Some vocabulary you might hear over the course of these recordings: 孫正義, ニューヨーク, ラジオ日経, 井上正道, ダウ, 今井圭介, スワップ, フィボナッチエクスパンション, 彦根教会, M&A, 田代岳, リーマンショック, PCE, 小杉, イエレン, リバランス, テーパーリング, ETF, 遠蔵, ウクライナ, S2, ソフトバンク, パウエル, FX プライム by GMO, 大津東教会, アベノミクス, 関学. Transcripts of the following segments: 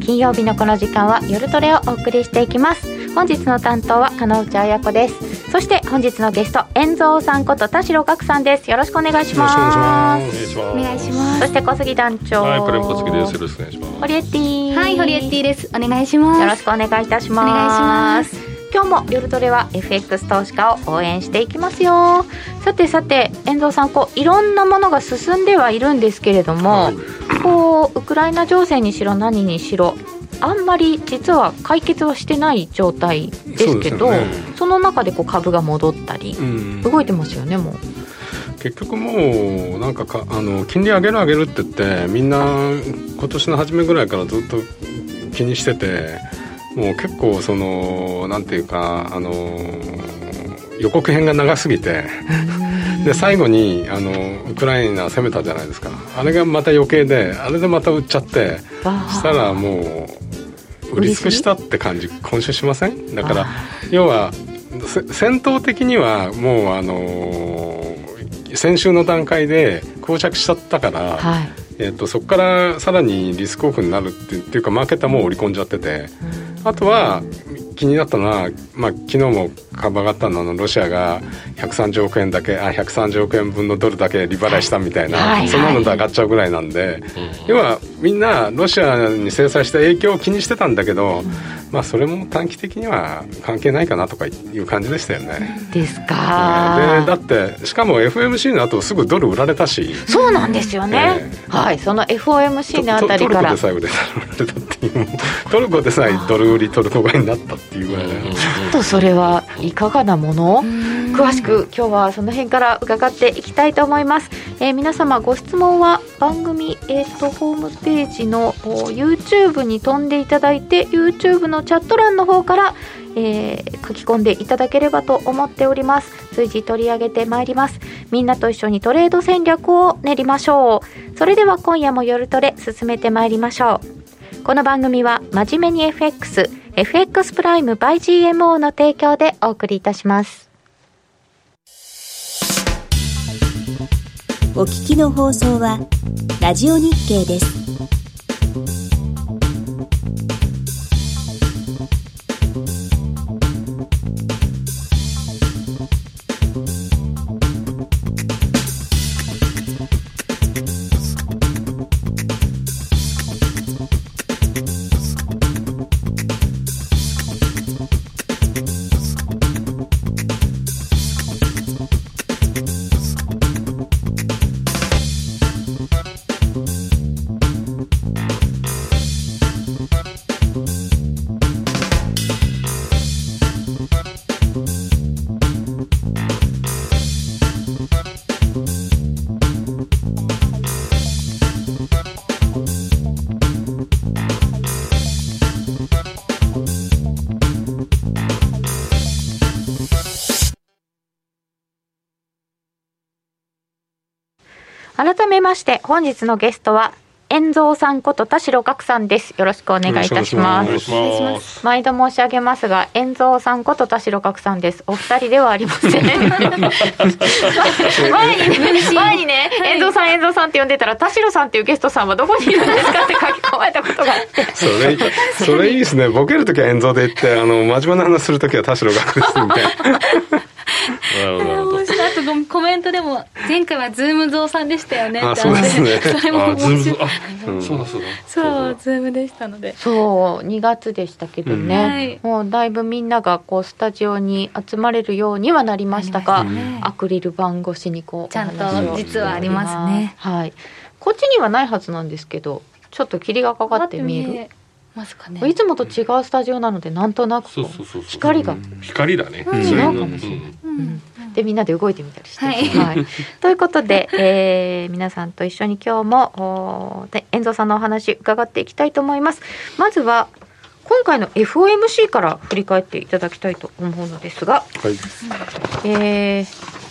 金曜日のこの時間は夜トレをお送りしていきます。本日の担当は金内彩子です。そして本日のゲスト、遠蔵さんこと田代岳さんです。よろしくお願いします。お願いします。そして小杉団長、はい、これも小杉です。よろしくお願いします。ホリエッティ、はい、ホリエッティです。お願いします。よろしくお願いいたします。お願いします。今日も夜トレは FX 投資家を応援していきますよ。さて遠藤さん、いろんなものが進んではいるんですけれども、はい、ウクライナ情勢にしろ何にしろあんまり実は解決はしてない状態ですけど、 その中で株が戻ったり、うん、動いてますよね。もう結局もうなんか金利上げるって言ってみんな今年の初めぐらいからずっと気にしてて、もう結構なんていうか予告編が長すぎてで最後にウクライナ攻めたじゃないですか。あれがまた余計で、あれでまた売っちゃって、したらもう売り尽くしたって感じ今週しません？だから要は戦闘的にはもう先週の段階で膠着しちゃったから、はい、そこからさらにリスクオフになるっていうか、マーケットはもう織り込んじゃってて、あとは気になったのは、昨日も株上がったのはロシアが130億円だけ130億円分のドルだけ利払いしたみたいな、はい、そんなので上がっちゃうぐらいなんで、はい、要はみんなロシアに制裁した影響を気にしてたんだけど、それも短期的には関係ないかなとかいう感じでしたよね。ですか。でだってしかも FOMC の後すぐドル売られたし。そうなんですよね、はい、その FOMC のあたりから トルコでさえドル売りトルコ買いになったっていうぐらいだよね。ちょっとそれはいかがなもの？詳しく今日はその辺から伺っていきたいと思います。皆様ご質問は番組、ホームページの YouTube に飛んでいただいて YouTube のチャット欄の方から、書き込んでいただければと思っております。随時取り上げてまいります。みんなと一緒にトレード戦略を練りましょう。それでは今夜も夜トレ進めてまいりましょう。この番組は真面目に FX プライム by GMO の提供でお送りいたします。お聞きの放送はラジオ日経です。改めまして本日のゲストは遠蔵さんこと田代岳さんです。よろしくお願いいたします。毎度申し上げますが遠蔵さんこと田代岳さんです。お二人ではありません前にね、はい、遠蔵さんって呼んでたら田代さんっていうゲストさんはどこにいるんですかって書き込まれたことがあってそれいいですね。ボケるときは遠蔵で言って真面目な話するときは田代岳ですみたいな面白い。あとコメントでも前回はズームゾウさんでしたよね。あ、そうですね。それも面白い。そうズームでしたので。そう2月でしたけどね、うん、もうだいぶみんながスタジオに集まれるようにはなりましたが、ね、アクリル板越しにちゃんと実はありますね、はい、こっちにはないはずなんですけどちょっと霧がかかって見えるますかね。いつもと違うスタジオなのでなんとなく光が光だね、違うかもしれない、でみんなで動いてみたりして、はいはい、ということで、皆さんと一緒に今日も遠蔵さんのお話伺っていきたいと思います。まずは今回の FOMC から振り返っていただきたいと思うのですが、はい、ち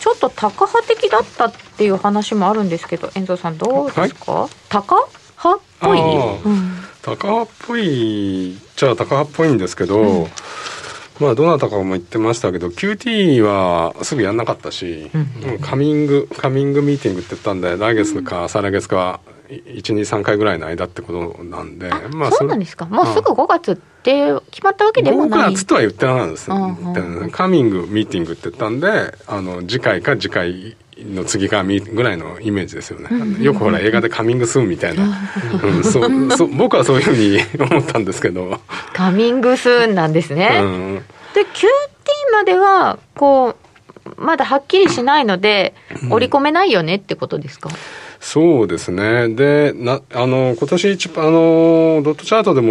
ょっとタカ派的だったっていう話もあるんですけど遠蔵さんどうですか、はい、タカ派っぽい、タカ派っぽいじゃあタカ派っぽいんですけど、どなたかも言ってましたけど QT はすぐやんなかったし、カミングミーティングって言ったんで来月か再来月か1、2、3回ぐらいの間ってことなんで、まあ、そうなんですか。もうすぐ5月って決まったわけでもない。5月とは言ってないんです、うん、カミングミーティングって言ったんで、次回か次回の次かぐらいのイメージですよね、うん、よくほら映画でカミングスーンみたいな、うんうん、僕はそういうふうに思ったんですけどカミングスーンなんですね、うん、で QT まではこうまだはっきりしないので織り込めないよねってことですか。うん、そうですね。で今年ドットチャートでも、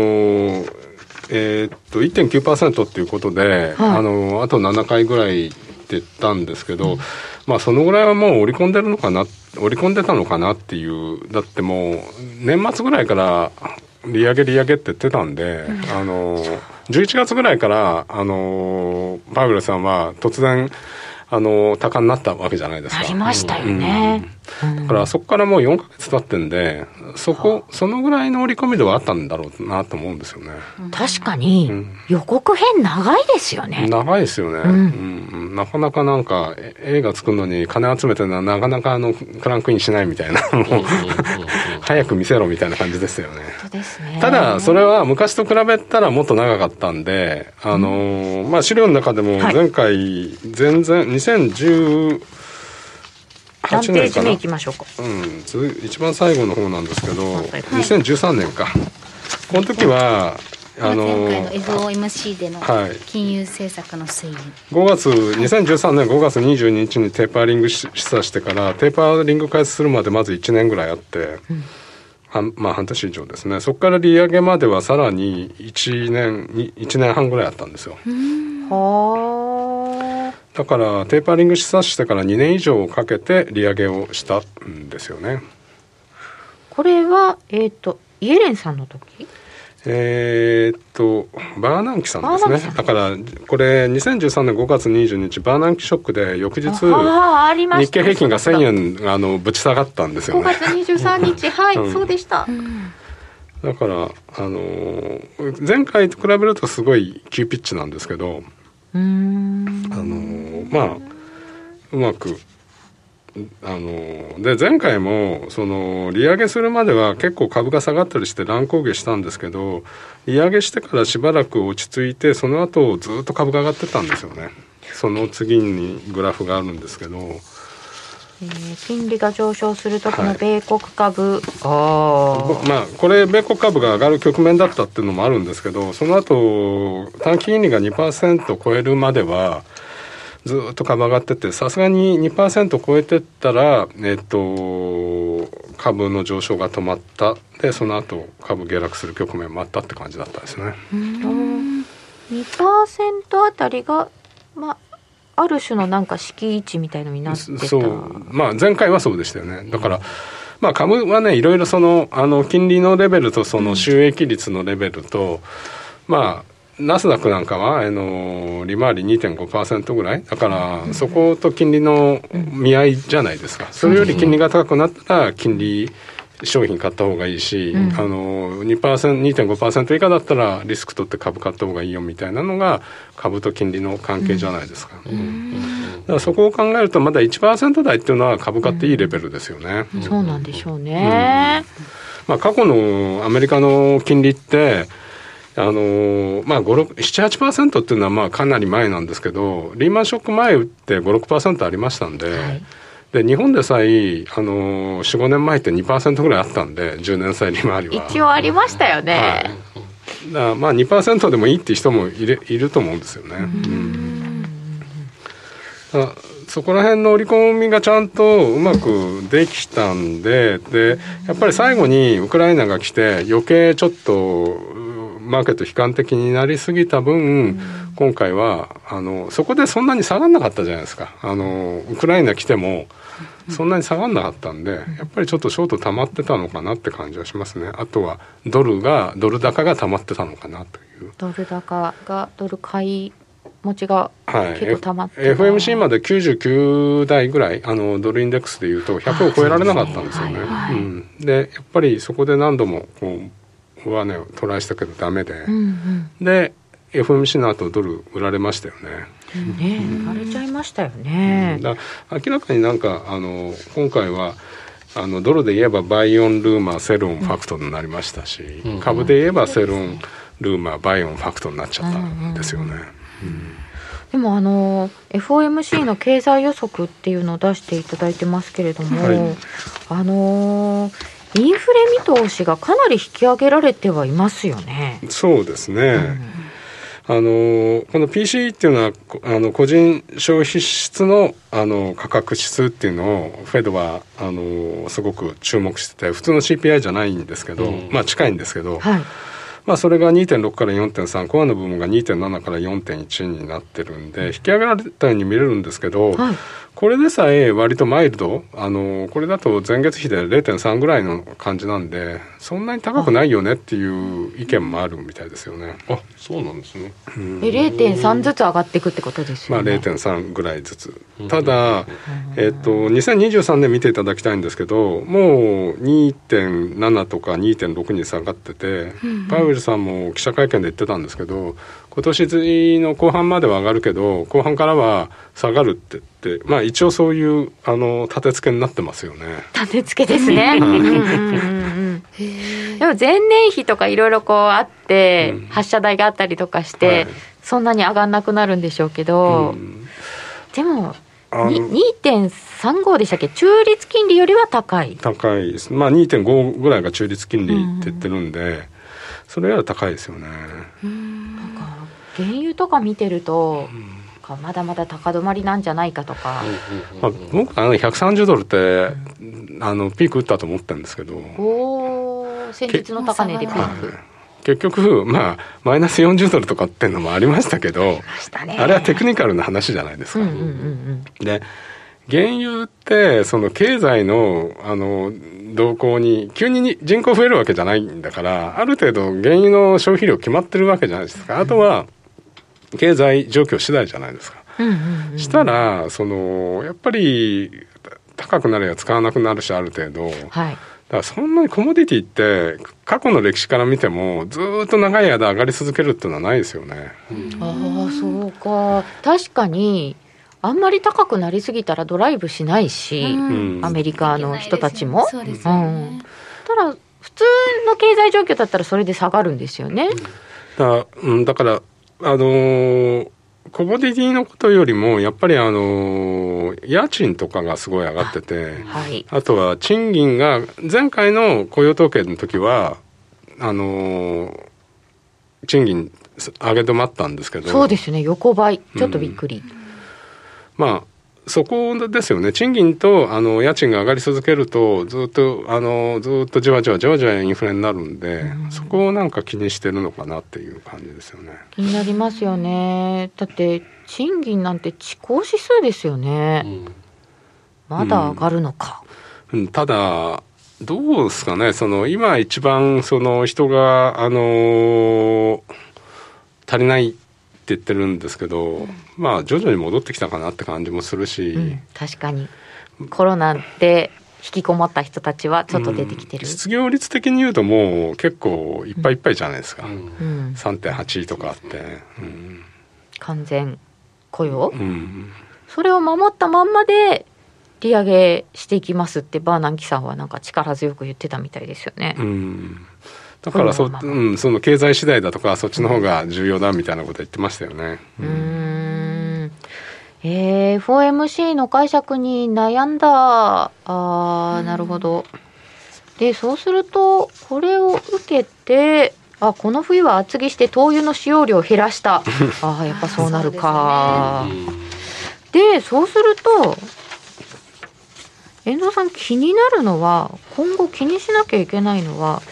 1.9% っていうことで、はい、あと7回ぐらいって言ったんですけど、うん、まあそのぐらいはもう織り込んでたのかなっていう。だってもう年末ぐらいから利上げって言ってたんで、うん、11月ぐらいからパウエルさんは突然高になったわけじゃないですか。ありましたよね、うん、だからそこからもう4ヶ月経ってんで、そのぐらいの織り込みではあったんだろうなと思うんですよね。確かに、うん、予告編長いですよね。長いですよね、うんうん、なかなかなんか映画作るのに金集めてるのはなかなかクランクインしないみたいな早く見せろみたいな感じですよね。本当ですね。ただそれは昔と比べたらもっと長かったんで、まあ、資料の中でも前回全然、はい、2018年ページ目いきましょうか、うん、一番最後の方なんですけど、はい、2013年か。この時は前回の FOMC での金融政策の推移、はい、2013年5月22日にテーパーリング示唆してからテーパーリング開始するまでまず1年ぐらいあって、まあ、半年以上ですね。そこから利上げまではさらに1年半ぐらいあったんですよ。だからテーパーリング示唆してから2年以上かけて利上げをしたんですよね。これは、イエレンさんの時、バーナンキさんですね。だからこれ2013年5月20日バーナンキショックで翌日日経平均が1000円ぶち下がったんですよね。5月23日はい、うん、そうでした、うん。だから前回と比べるとすごい急ピッチなんですけど、まあうまくで前回もその利上げするまでは結構株が下がったりして乱高下したんですけど、利上げしてからしばらく落ち着いてその後ずっと株が上がってたんですよね。その次にグラフがあるんですけど、金利が上昇するときの米国株、はい、まあ、これ米国株が上がる局面だったっていうのもあるんですけど、その後短期金利が 2% 超えるまではずっと株上がってて、さすがに 2% 超えてったら、株の上昇が止まった。でその後株下落する局面もあったって感じだったんですね。うん、 2% あたりがまあある種のなんか敷居値みたいのになってた。そう、まあ、前回はそうでしたよね。だから、まあ、株はねいろいろ金利のレベルとその収益率のレベルと、うん、まあ、ナスダックなんかは利回り 2.5% ぐらいだから、うん、そこと金利の見合いじゃないですか、うん、それより金利が高くなったら金利商品買った方がいいし、うん、2.5% 以下だったらリスク取って株買った方がいいよみたいなのが株と金利の関係じゃないですか、うんうん、だからそこを考えるとまだ 1% 台っていうのは株買っていいレベルですよね、うんうん、そうなんでしょうね、うん。まあ、過去のアメリカの金利ってまあ、7-8% っていうのはまあかなり前なんですけど、リーマンショック前って 5-6% ありましたんで、はい、で日本でさえ 4,5 年前って 2% ぐらいあったんで、10年債利回りは一応ありましたよね、はい、だからまあ 2% でもいいって人もいると思うんですよね、うん。だそこら辺の織り込みがちゃんとうまくできたんで、でやっぱり最後にウクライナが来て余計ちょっとマーケット悲観的になりすぎた分、今回はそこでそんなに下がんなかったじゃないですか。ウクライナ来てもそんなに下がんなかったんで、やっぱりちょっとショート溜まってたのかなって感じはしますね。あとはドル高が溜まってたのかなという。ドル買い持ちが結構溜まって、はい、FOMC まで99台ぐらいドルインデックスでいうと100を超えられなかったんですよね、はいはい、うん、でやっぱりそこで何度もはねトライしたけどダメで、うんうん、で FOMC の後ドル売られましたよね。ね、うん、売られちゃいましたよね、うん。だ明らかになんか今回はドルで言えばバイオンルーマーセルオンファクトになりましたし、うん、株で言えばセルオンルーマーバイオンファクトになっちゃったんですよね、うんうんうん、でもFOMC の経済予測っていうのを出していただいてますけれども、はい、インフレ見通しがかなり引き上げられてはいますよね。そうですね、うん、この PCE っていうのは個人消費支出 の、 価格指数っていうのをフェドはすごく注目してて、普通の CPI じゃないんですけど、うん、まあ近いんですけど、はい、まあ、それが 2.6 から 4.3、 コアの部分が 2.7 から 4.1 になってるんで引き上げられたように見れるんですけど、はい、これでさえ割とマイルド、これだと前月比で 0.3 ぐらいの感じなんで、そんなに高くないよねっていう意見もあるみたいですよね。あ、そうなんですね。で 0.3 ずつ上がっていくってことですよね。まあ、0.3 ぐらいずつ。ただ、2023年見ていただきたいんですけど、もう 2.7 とか 2.6 に下がってて、パウエルさんも記者会見で言ってたんですけど、今年の後半までは上がるけど後半からは下がるって言って、まあ、一応そういう立て付けになってますよね。立て付けですね。でも前年比とかいろいろこうあって、うん、発射台があったりとかして、はい、そんなに上がんなくなるんでしょうけど、うん、でも2.35 でしたっけ、中立金利よりは高いです、まあ、2.5 ぐらいが中立金利って言ってるんで、うん、それよりは高いですよね。うん、なんか原油とか見てると、うん、まだまだ高止まりなんじゃないかとか、まあ、僕130ドルってピーク打ったと思ってるんですけど、先日の高値でピーク、はい、結局、まあ、マイナス40ドルとかっていうのもありましたけど、あれはテクニカルな話じゃないですか、うんうんうんうん、で原油ってその経済の動向に急に人口増えるわけじゃないんだから、ある程度原油の消費量決まってるわけじゃないですか。あとは経済状況次第じゃないですか、うんうんうん、したらやっぱり高くなれば使わなくなるし、ある程度、はい、だからそんなにコモディティって過去の歴史から見てもずっと長い間上がり続けるっていうのはないですよね、うん、ああそうか、確かにあんまり高くなりすぎたらドライブしないし、うん、アメリカの人たちも、そうですね、うん、ただ普通の経済状況だったらそれで下がるんですよね。だからコモディティのことよりもやっぱり家賃とかがすごい上がってて、 はい、あとは賃金が前回の雇用統計の時は賃金上げ止まったんですけど、そうですね、横ばい、ちょっとびっくり、うん、まあ、そこですよね。賃金と家賃が上がり続けるとずっとじわじわインフレになるんで、うん、そこをなんか気にしてるのかなっていう感じですよね。気になりますよね。だって賃金なんて遅行指数ですよね、うん、まだ上がるのか、うん、ただどうですかね、今一番人が足りないって言ってるんですけど、うん、まあ徐々に戻ってきたかなって感じもするし、うん、確かにコロナで引きこもった人たちはちょっと出てきてる、うん、失業率的に言うともう結構いっぱいいっぱいじゃないですか、うんうん、3.8 とかあって、うん、完全雇用、うん、それを守ったまんまで利上げしていきますってバーナンキさんはなんか力強く言ってたみたいですよね、うん、だからうん、その経済次第だとかそっちの方が重要だみたいなこと言ってましたよね、うん、FOMC の解釈に悩んだ。あ、なるほど。でそうするとこれを受けてこの冬は厚着して灯油の使用量を減らした。あ、やっぱそうなるか。でそうすると遠藤さん、気になるのは、今後気にしなきゃいけないのは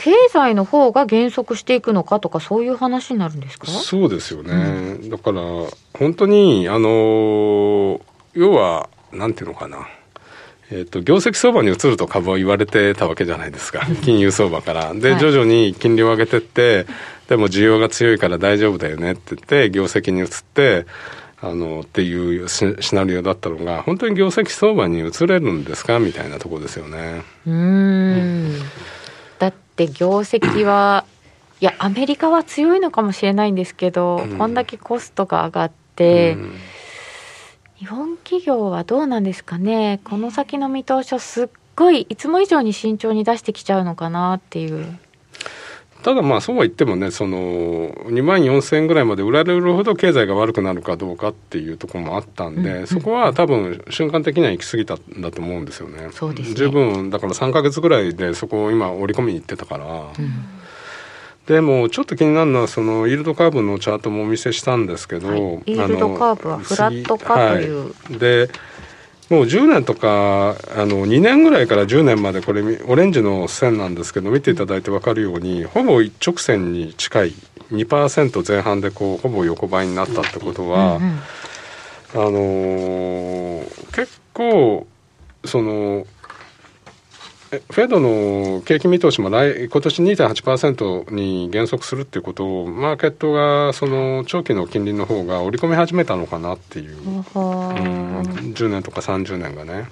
経済の方が減速していくのかとか、そういう話になるんですか。そうですよね、うん、だから本当に要はなんていうのかな、業績相場に移ると株は言われてたわけじゃないですか、金融相場からで、はい、徐々に金利を上げてって、でも需要が強いから大丈夫だよねって言って業績に移ってっていうシナリオだったのが、本当に業績相場に移れるんですかみたいなところですよね。うん、だって業績は、いやアメリカは強いのかもしれないんですけど、うん、こんだけコストが上がって、日本企業はどうなんですかね。この先の見通しをすっごいいつも以上に慎重に出してきちゃうのかなっていう。ただまあそうは言ってもね、その2万4000円ぐらいまで売られるほど経済が悪くなるかどうかっていうところもあったんで、うんうん、そこは多分瞬間的には行き過ぎたんだと思うんですよね。そうですね。十分だから3ヶ月ぐらいでそこを今織り込みに行ってたから、うん、でもちょっと気になるのはそのイールドカーブのチャートもお見せしたんですけど、はい、イールドカーブはフラット化という、はい、でもう10年とか2年ぐらいから10年までこれオレンジの線なんですけど見ていただいて分かるようにほぼ一直線に近い 2% 前半でこうほぼ横ばいになったってことは、うんうん、結構そのフェードの景気見通しも今年 2.8% に減速するっていうことをマーケットがその長期の金利の方が織り込み始めたのかなっていう、10年とか30年がね、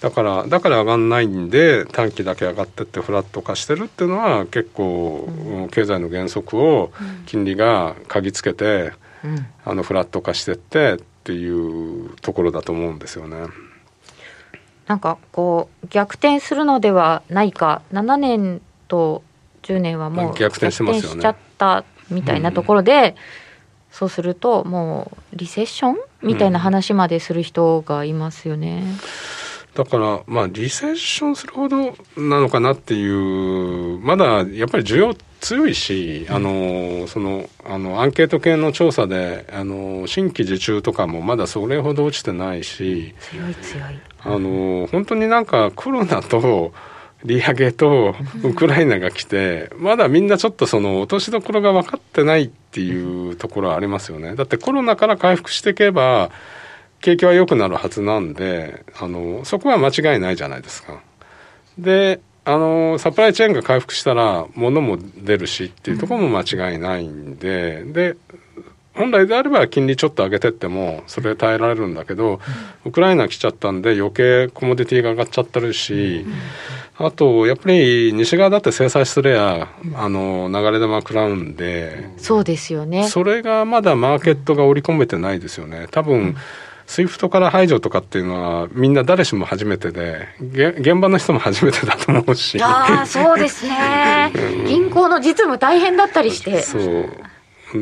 だから上がんないんで短期だけ上がってってフラット化してるっていうのは結構、うん、経済の減速を金利が嗅ぎつけて、うん、フラット化してってっていうところだと思うんですよね。なんかこう逆転するのではないか、7年と10年はもう逆転しちゃったみたいなところで、そうするともうリセッションみたいな話までする人がいますよね、うん、だからまあリセッションするほどなのかなっていう、まだやっぱり需要強いし、アンケート系の調査で新規受注とかもまだそれほど落ちてないし、強い強い、本当になんかコロナと利上げとウクライナが来てまだみんなちょっとその落としどころが分かってないっていうところはありますよね。だってコロナから回復していけば景気は良くなるはずなんで、そこは間違いないじゃないですか。でサプライチェーンが回復したら物も出るしっていうところも間違いないんで、で本来であれば金利ちょっと上げてってもそれ耐えられるんだけど、ウクライナ来ちゃったんで余計コモディティが上がっちゃってるし、あとやっぱり西側だって制裁すれば流れ玉食らうんで、そうですよね。それがまだマーケットが織り込めてないですよね。多分スイフトから排除とかっていうのはみんな誰しも初めてで、現場の人も初めてだと思うし、ああそうですね銀行の実務大変だったりして、そう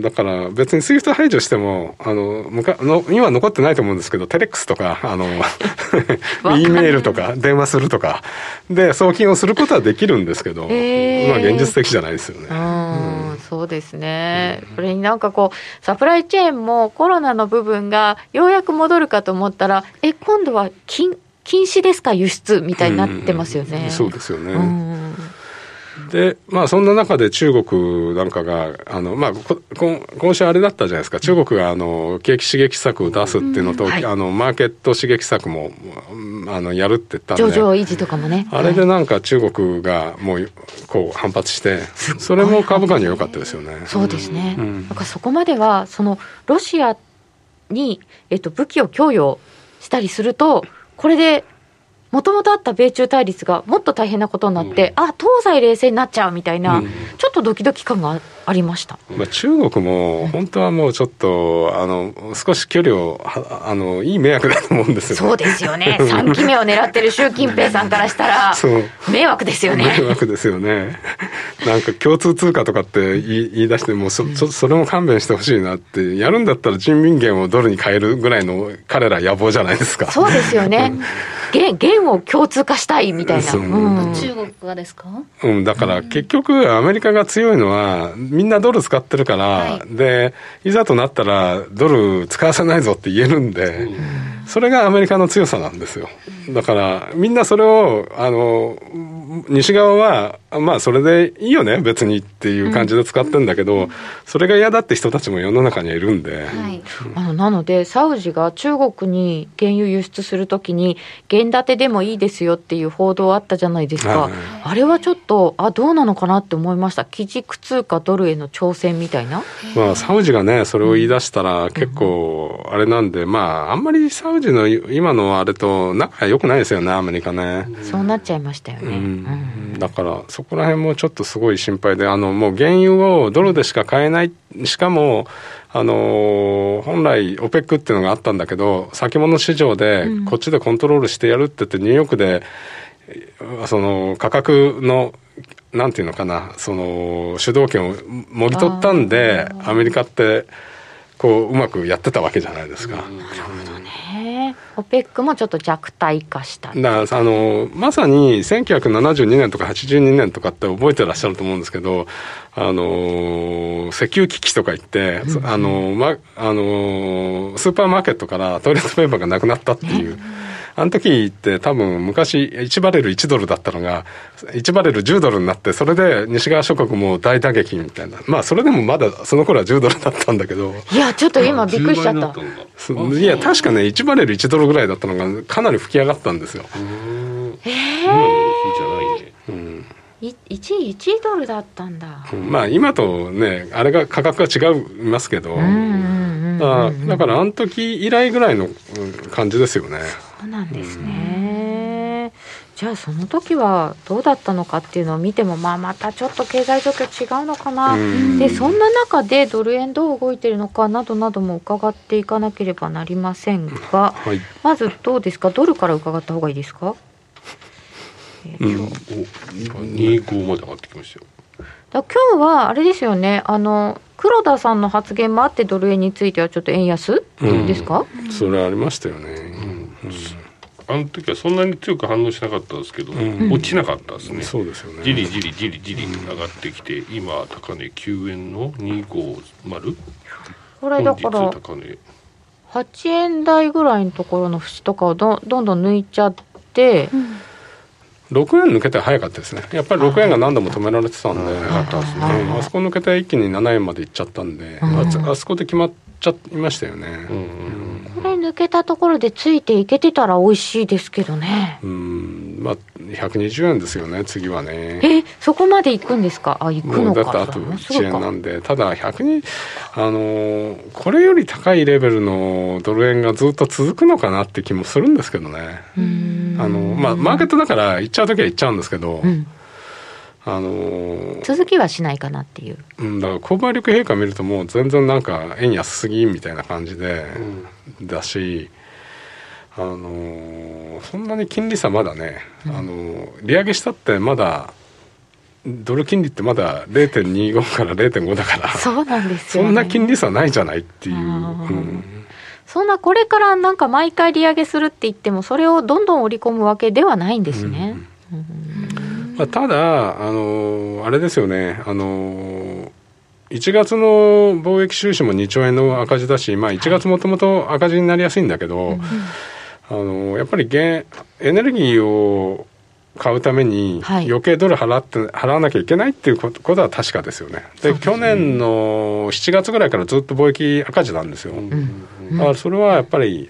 だから別にスイフト排除しても今残ってないと思うんですけど、テレックスとかE メールとか電話するとかで送金をすることはできるんですけど、まあ現実的じゃないですよね。そうですね、うん、これになんかこうサプライチェーンもコロナの部分がようやく戻るかと思ったら、今度は禁止ですか輸出みたいになってますよね、うんうん、そうですよね、うん、でまあそんな中で中国なんかが今週あれだったじゃないですか、中国が景気刺激策を出すっていうのと、うんはい、マーケット刺激策もやるって言ったんで、上場維持とかもね、あれでなんか中国がもうこう反発して、はい、それも株価には良かったですよね。そうですね、うん、なんかそこまではそのロシアに、武器を供与したりするとこれでもともとあった米中対立がもっと大変なことになって、うん、東西冷戦になっちゃうみたいな、うん、ちょっとドキドキ感がありました。まあ、中国も本当はもうちょっと、少し距離をいい迷惑だと思うんですよ。そうですよね。3期目を狙ってる習近平さんからしたら迷惑ですよね。迷惑ですよね。なんか共通通貨とかって言い出してもそれも勘弁してほしいなって、やるんだったら人民元をドルに変えるぐらいの彼ら野望じゃないですか。そうですよね。元を共通化したいみたいな、うん、中国がですか、うん、だから結局アメリカが強いのはみんなドル使ってるから、はい、でいざとなったらドル使わせないぞって言えるんで、うん、それがアメリカの強さなんですよ。だからみんなそれを西側はまあそれでいいよね別にっていう感じで使ってるんだけど、うん、それが嫌だって人たちも世の中にはいるんで、はい、なのでサウジが中国に原油輸出するときに原建てでもいいですよっていう報道あったじゃないですか、はい、あれはちょっとどうなのかなって思いました。基軸通貨ドルへの挑戦みたいな、まあ、サウジがねそれを言い出したら結構あれなんで、うん、まああんまりサウジの今のあれと仲が良くないですよねアメリカね、うん、そうなっちゃいましたよね、うんうん、だからそこら辺もちょっとすごい心配で、もう原油をドルでしか買えない、しかも本来 OPEC っていうのがあったんだけど、先物市場でこっちでコントロールしてやるって言って、ニューヨークでその価格のなんていうのかな、その主導権をもぎ取ったんで、アメリカってこううまくやってたわけじゃないですか。なるほどね。OPEC もちょっと弱体化した。だからまさに1972年とか82年とかって覚えてらっしゃると思うんですけど、石油危機とか言って、スーパーマーケットからトイレットペーパーがなくなったっていう。ね、あの時って多分昔1バレル1ドルだったのが1バレル10ドルになって、それで西側諸国も大打撃みたいな。まあそれでもまだその頃は10ドルだったんだけど、いやちょっと今びっくりしちゃった。いや確かね1バレル1ドルぐらいだったのがかなり吹き上がったんですよ。1ドルだったんだ。まあ今とねあれが価格が違いますけど、だからあの時以来ぐらいの感じですよね。そうなんですね、じゃあその時はどうだったのかっていうのを見ても、まあ、またちょっと経済状況違うのかな、でそんな中でドル円どう動いてるのかなどなども伺っていかなければなりませんが、はい、まずどうですか、ドルから伺った方がいいですか。25まで上がってきましたよ。だ今日はあれですよね、黒田さんの発言もあってドル円についてはちょっと円安ですか、それありましたよね、あの時はそんなに強く反応しなかったですけど、落ちなかったですね。そうですよね。じりじりじりじり上がってきて、今高値9円の250、これだから8円台ぐらいのところの節とかを どんどん抜いちゃって、6円抜けて早かったですね。やっぱり6円が何度も止められてたんで、あそこ抜けて一気に7円までいっちゃったんで、あそこで決まっちゃいましたよね。これ抜けたところでついていけてたら美味しいですけどね。まあ120円ですよね次はね。そこまで行くんですか。あ、行くのか。だってあと1円なんで、ただ100、これより高いレベルのドル円がずっと続くのかなって気もするんですけどね。まあマーケットだから行っちゃうときは行っちゃうんですけど、続きはしないかなっていう、だから購買力陛下見るともう全然なんか円安すぎみたいな感じで、だし、そんなに金利差まだね、利上げしたってまだドル金利ってまだ 0.25 から 0.5 だからそうなんですよ、ね、そんな金利差ないじゃないっていう、そんなこれからなんか毎回利上げするって言ってもそれをどんどん織り込むわけではないんですね。ただあれですよね、1月の貿易収支も2兆円の赤字だし、まあ、1月もともと赤字になりやすいんだけど、やっぱりエネルギーを買うために余計ドル払わなきゃいけないっていうことは確かですよね。で去年の7月ぐらいからずっと貿易赤字なんですよ。だからそれはやっぱり、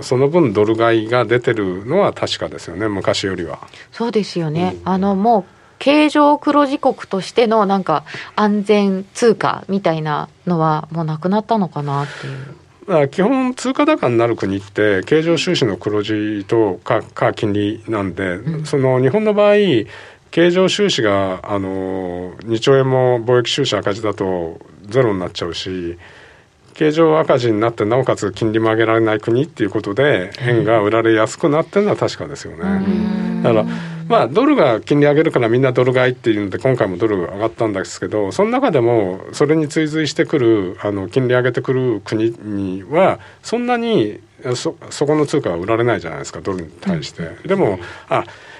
その分ドル買いが出てるのは確かですよね、昔よりは。そうですよね、もう経常黒字国としてのなんか安全通貨みたいなのはもうなくなったのかなっていう。基本通貨高になる国って経常収支の黒字とか金利なんで、その日本の場合経常収支が2兆円も貿易収支赤字だとゼロになっちゃうし、経常赤字になってなおかつ金利も上げられない国っていうことで円が売られやすくなってるのは確かですよね。だからまあドルが金利上げるからみんなドル買いっていうので今回もドルが上がったんですけど、その中でもそれに追随してくる金利上げてくる国にはそんなにそこの通貨は売られないじゃないですか、ドルに対して。でも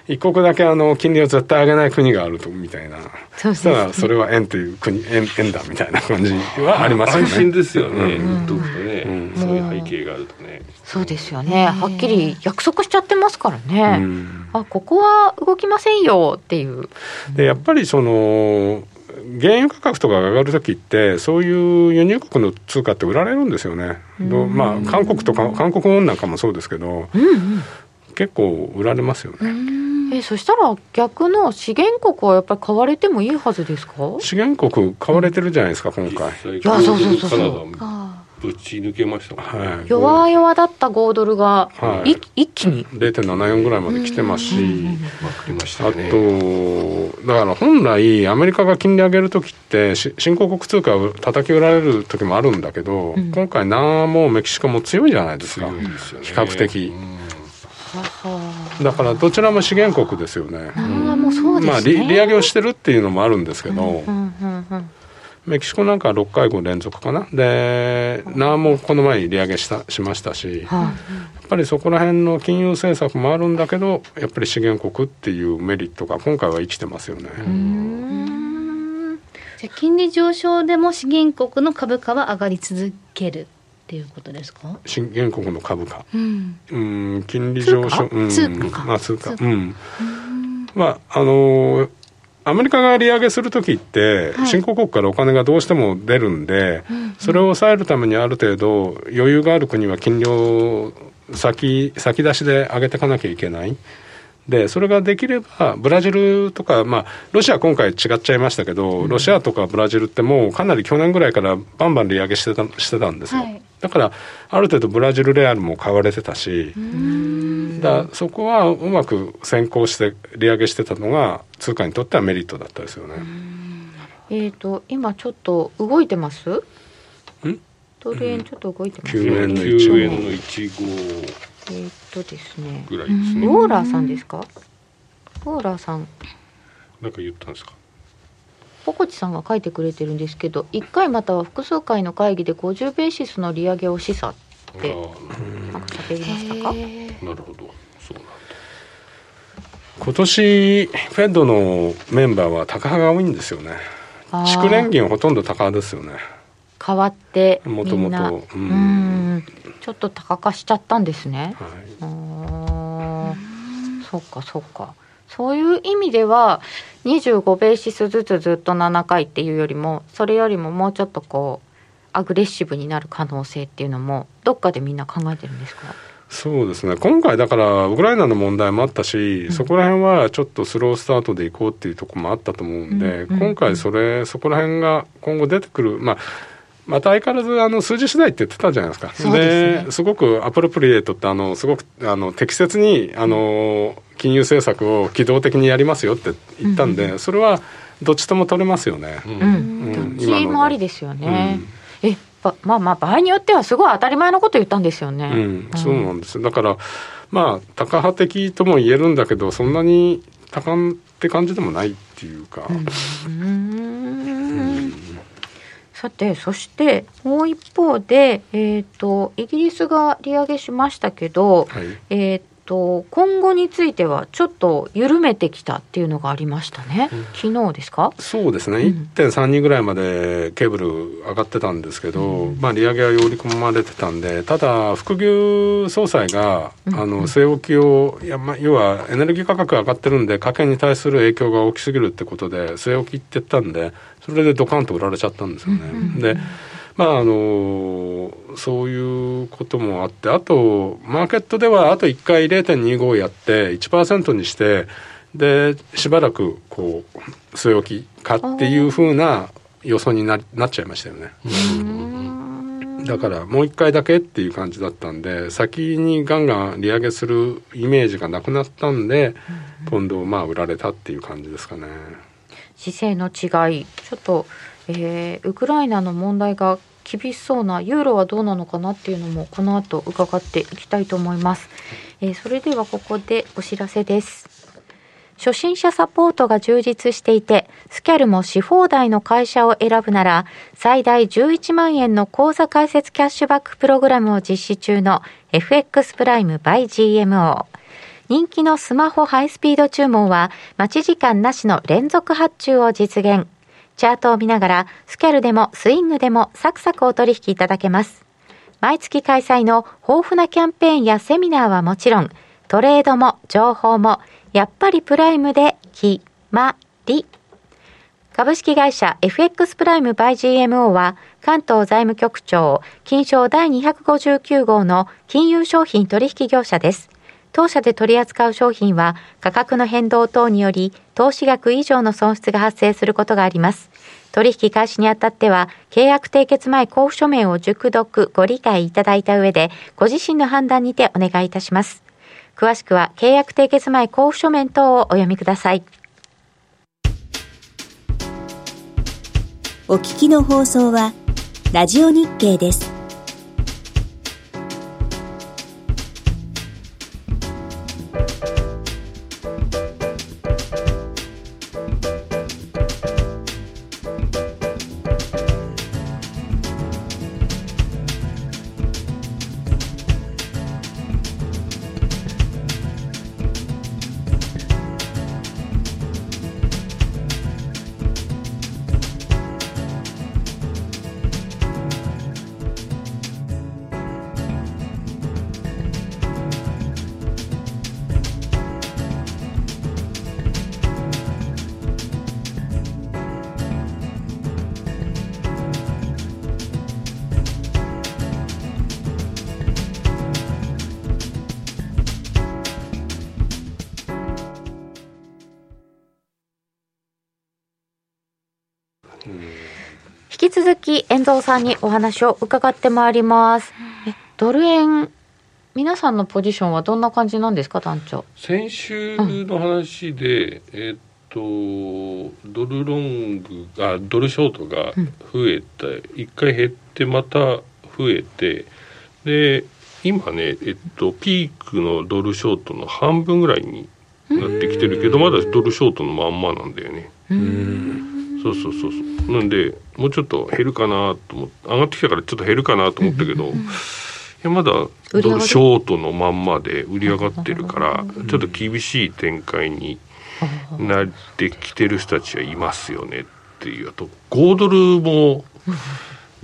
一国だけ金利を絶対上げない国があるとみたいな。そうですね。ただそれは円という国、円だみたいな感じはありますよね。安心ですよね。そういう背景があるとね。そうですよね。はっきり約束しちゃってますからね。ここは動きませんよっていう。でやっぱりその原油価格とかが上がるときってそういう輸入国の通貨って売られるんですよね。まあ韓国とか韓国ウォンなんかもそうですけど、結構売られますよね。そしたら逆の資源国はやっぱり買われてもいいはずですか。資源国買われてるじゃないですか、今回。いや、そうそうそうそう、カナダぶち抜けましたもんね。はい、弱々だった豪ドルが、はい、一気に 0.74 ぐらいまで来てますし、あとだから本来アメリカが金利上げるときって新興国通貨を叩き売られるときもあるんだけど、うん、今回南アもメキシコも強いじゃないですか、ですよね、比較的。だからどちらも資源国ですよね。利上げをしてるっていうのもあるんですけど、うんうんうんうん、メキシコなんかは6回5連続かな。で、何もこの前に利上げしましたし、はあ、やっぱりそこら辺の金融政策もあるんだけど、やっぱり資源国っていうメリットが今回は生きてますよね。うーん、じゃあ金利上昇でも資源国の株価は上がり続けるっていうことですか。資源国の株価、うん、金利上昇、通貨、うん、まあアメリカが利上げするときって新興国からお金がどうしても出るんで、それを抑えるためにある程度余裕がある国は金利を先出しで上げていかなきゃいけない。でそれができればブラジルとか、まあ、ロシア今回違っちゃいましたけど、ロシアとかブラジルってもうかなり去年ぐらいからバンバン利上げしてたんですよ。はい、だからある程度ブラジルレアルも買われてたし、だそこはうまく先行して利上げしてたのが通貨にとってはメリットだったですよね。今ちょっと動いてます。ドル円ちょっと動いてます。9円の15ですね。ぐらいですね。ウォーラーさんですか？ウォーラーさん。なんか言ったんですか？ポコチさんが書いてくれてるんですけど、1回または複数回の会議で50ベーシスの利上げを示唆ってなんか喋りましたか？なるほど、そうなんだ。今年フェッドのメンバーは高派が多いんですよね。地区連銀はほとんど高派ですよね。変わってみんな元々ちょっと高化しちゃったんですね。はい、そうかそうか。そういう意味では25ベーシスずつずっと7回っていうよりも、それよりももうちょっとこうアグレッシブになる可能性っていうのもどっかでみんな考えてるんですか？そうですね、今回だからウクライナの問題もあったし、うん、そこら辺はちょっとスロースタートでいこうっていうところもあったと思うんで、うんうん、今回そこら辺が今後出てくる、また相変わらず数字次第って言ってたじゃないですか。そうですね。で、すごくアプロプリエイトってすごく適切に金融政策を機動的にやりますよって言ったんで、うん、それはどっちとも取れますよね。うんうん、どっちもありですよね。うん、場合によってはすごい当たり前のこと言ったんですよね。うん、そうなんです。だからタカ派的とも言えるんだけど、そんなに多感って感じでもないっていうか。さて、そしてもう一方で、イギリスが利上げしましたけど、はい、今後についてはちょっと緩めてきたっていうのがありましたね。うん、昨日ですか？そうですね、1.32 ぐらいまでケーブル上がってたんですけど、利上げは寄り込まれてたんで、ただ副業総裁が据え置きを、要はエネルギー価格上がってるんで家計に対する影響が大きすぎるってことで据え置きって言ったんで、それでドカンと売られちゃったんですよね。で、そういうこともあって、あとマーケットではあと1回 0.25 やって 1% にして、でしばらくこう据え置きかっていう風な予想に なっちゃいましたよね。だからもう1回だけっていう感じだったんで、先にガンガン利上げするイメージがなくなったんで、ポンドを売られたっていう感じですかね。姿勢の違い、ちょっと、ウクライナの問題が厳しそうなユーロはどうなのかなっていうのもこの後伺っていきたいと思います。それではここでお知らせです。初心者サポートが充実していて、スキャルもし放題の会社を選ぶなら最大11万円の口座開設キャッシュバックプログラムを実施中の FX プライム by GMO。人気のスマホハイスピード注文は待ち時間なしの連続発注を実現。チャートを見ながらスキャルでもスイングでもサクサクお取引いただけます。毎月開催の豊富なキャンペーンやセミナーはもちろん、トレードも情報もやっぱりプライムで決まり。株式会社 FX プライム by GMO は関東財務局長金商第259号の金融商品取引業者です。当社で取り扱う商品は価格の変動等により投資額以上の損失が発生することがあります。取引開始にあたっては契約締結前交付書面を熟読ご理解いただいた上でご自身の判断にてお願いいたします。詳しくは契約締結前交付書面等をお読みください。お聞きの放送はラジオ日経です。引き続き遠藤さんにお話を伺ってまいります。ドル円、皆さんのポジションはどんな感じなんですか、団長。先週の話で、ドルロングがドルショートが増えた、1回減ってまた増えて、で今ね、ピークのドルショートの半分ぐらいになってきてるけど、まだドルショートのまんまなんだよね。そうなんでもうちょっと減るかなと思って、上がってきたからちょっと減るかなと思ったけど、いやまだドルショートのまんまで売り上がってるからちょっと厳しい展開になってきてる人たちはいますよねっていう。あと5ドルも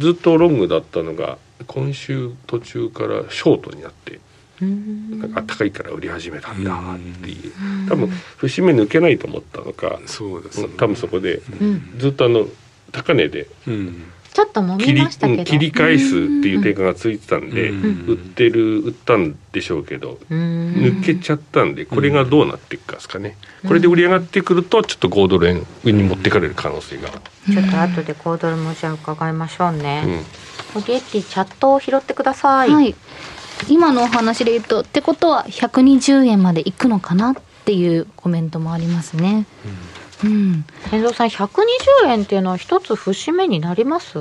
ずっとロングだったのが今週途中からショートになって、なんか高いから売り始めたんだっていう、多分節目抜けないと思ったのか、そうですね、多分そこでずっと高値でちょっともみましたけど切り返すっていう定価がついてたんで、売ったんでしょうけど抜けちゃったんで、これがどうなっていくかですかね。これで売り上がってくるとちょっと5ドル円上に持ってかれる可能性が、ちょっと後で5ドルもじゃあ伺いましょうね。おげっち、チャットを拾ってください。はい、今のお話で言うとってことは120円までいくのかなっていうコメントもありますね。遠藤さん、120円っていうのは一つ節目になります？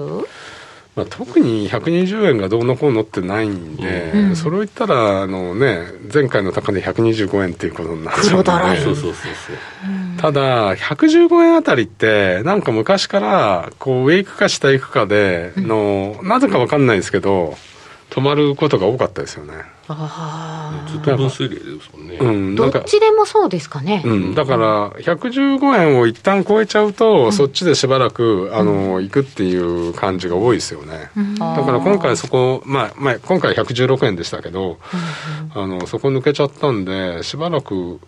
まあ、特に120円がどうのこうのってないんで、それを言ったら前回の高値125円っていうことになっちゃうので、ただ115円あたりってなんか昔からこう上行くか下行くかでなぜか分かんないんですけど止まることが多かったですよね。ずっと分水嶺ですもんね。どっちでもそうですかね。だから115円を一旦超えちゃうと、そっちでしばらく行くっていう感じが多いですよね。だから今回そこ、今回116円でしたけど、そこ抜けちゃったんで、しばらく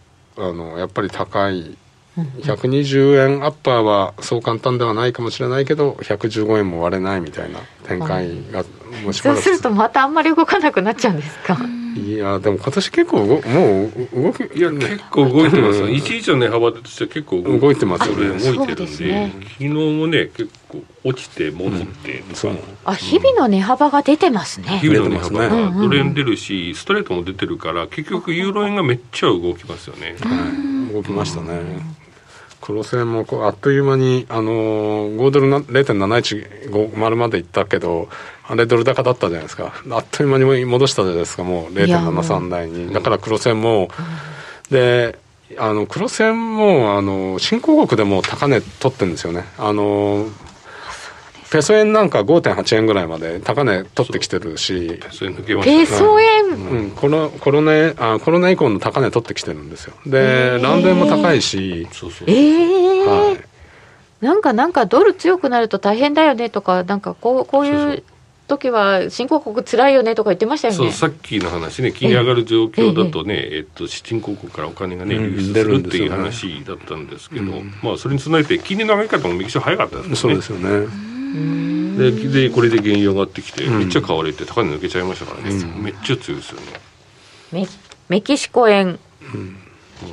やっぱり高い120円アッパーはそう簡単ではないかもしれないけど、115円も割れないみたいな展開がもしばらく、そうするとまたあんまり動かなくなっちゃうんですか。いやでも今年結構もう動き、いや結構動いてますよ。1以上値幅としては結構動いてますよね。動いてるんで、昨日もね結構落ちて戻ってとか、日々の値幅が出てますね。日々の値幅がドル円出るしストレートも出てるから、結局ユーロ円がめっちゃ動きますよね。動きましたね。黒線もあっという間に5ドル 0.7150 までいったけど、あれドル高だったじゃないですか。あっという間に戻したじゃないですか、もう 0.73 台に。だから黒線も、で黒線も新興国でも高値取ってるんですよね。ペソ円なんか 5.8 円ぐらいまで高値取ってきてるし、ペソ円コロナ以降の高値取ってきてるんですよ。でランド円も高いし、なんかドル強くなると大変だよねとか、なんかこういう時は新興国つらいよねとか言ってましたよね。そう、さっきの話ね、金利上がる状況だとね、新興国からお金がね流出するっていう話だったんですけど、それに備えて金利の上げ方もめきちゃ早かったですね。そうですよね。でこれで原油上がってきてめっちゃ買われて高値抜けちゃいましたからね。めっちゃ強いですよね。めっメキシコ円、うん、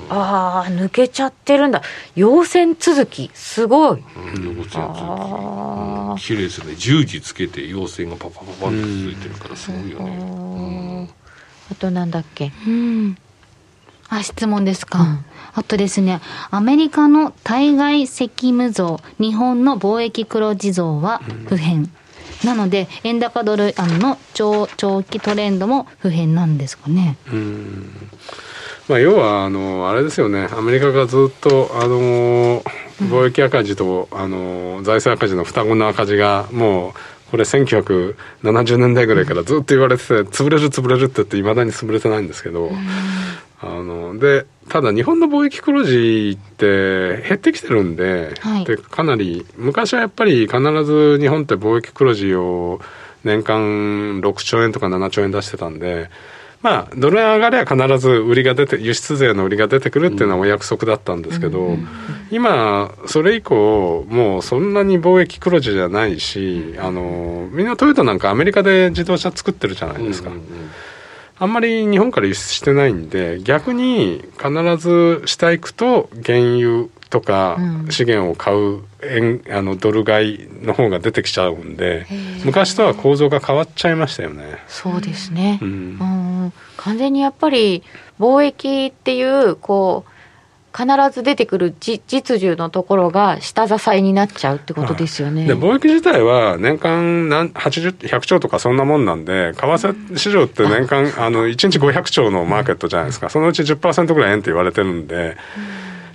あー抜けちゃってるんだ。陽線続きすごい、うん、陽線続き綺麗ですね。十字つけて陽線がパパパパって続いてるからすごいよね、うん、あとなんだっけ、うん、あ質問ですか、うんあとですね、アメリカの対外責務増、日本の貿易黒字増は不変、うん、なので円高ドル円の 長期トレンドも不変なんですかね。うん、まあ、要はあれですよね。アメリカがずっと貿易赤字と、財政赤字の双子の赤字がもうこれ1970年代ぐらいからずっと言われてて、潰れるって言っていまだに潰れてないんですけど、うんでただ日本の貿易黒字って減ってきてるん で,、はい、でかなり昔はやっぱり必ず日本って貿易黒字を年間6兆円とか7兆円出してたんで、まあドル円上がりは必ず売りが出て輸出税の売りが出てくるっていうのはお約束だったんですけど、うん、今それ以降もうそんなに貿易黒字じゃないしみんなトヨタなんかアメリカで自動車作ってるじゃないですか、うんうんうんあんまり日本から輸出してないんで逆に必ず下行くと原油とか資源を買うドル買いの方が出てきちゃうんで昔とは構造が変わっちゃいましたよね。そうですね、うんうん、完全にやっぱり貿易っていうこう必ず出てくる実需のところが下支えになっちゃうってことですよね。で貿易自体は年間100兆とかそんなもんなんで為替市場って年間1日500兆のマーケットじゃないですか。そのうち 10% ぐらい円って言われてるんで、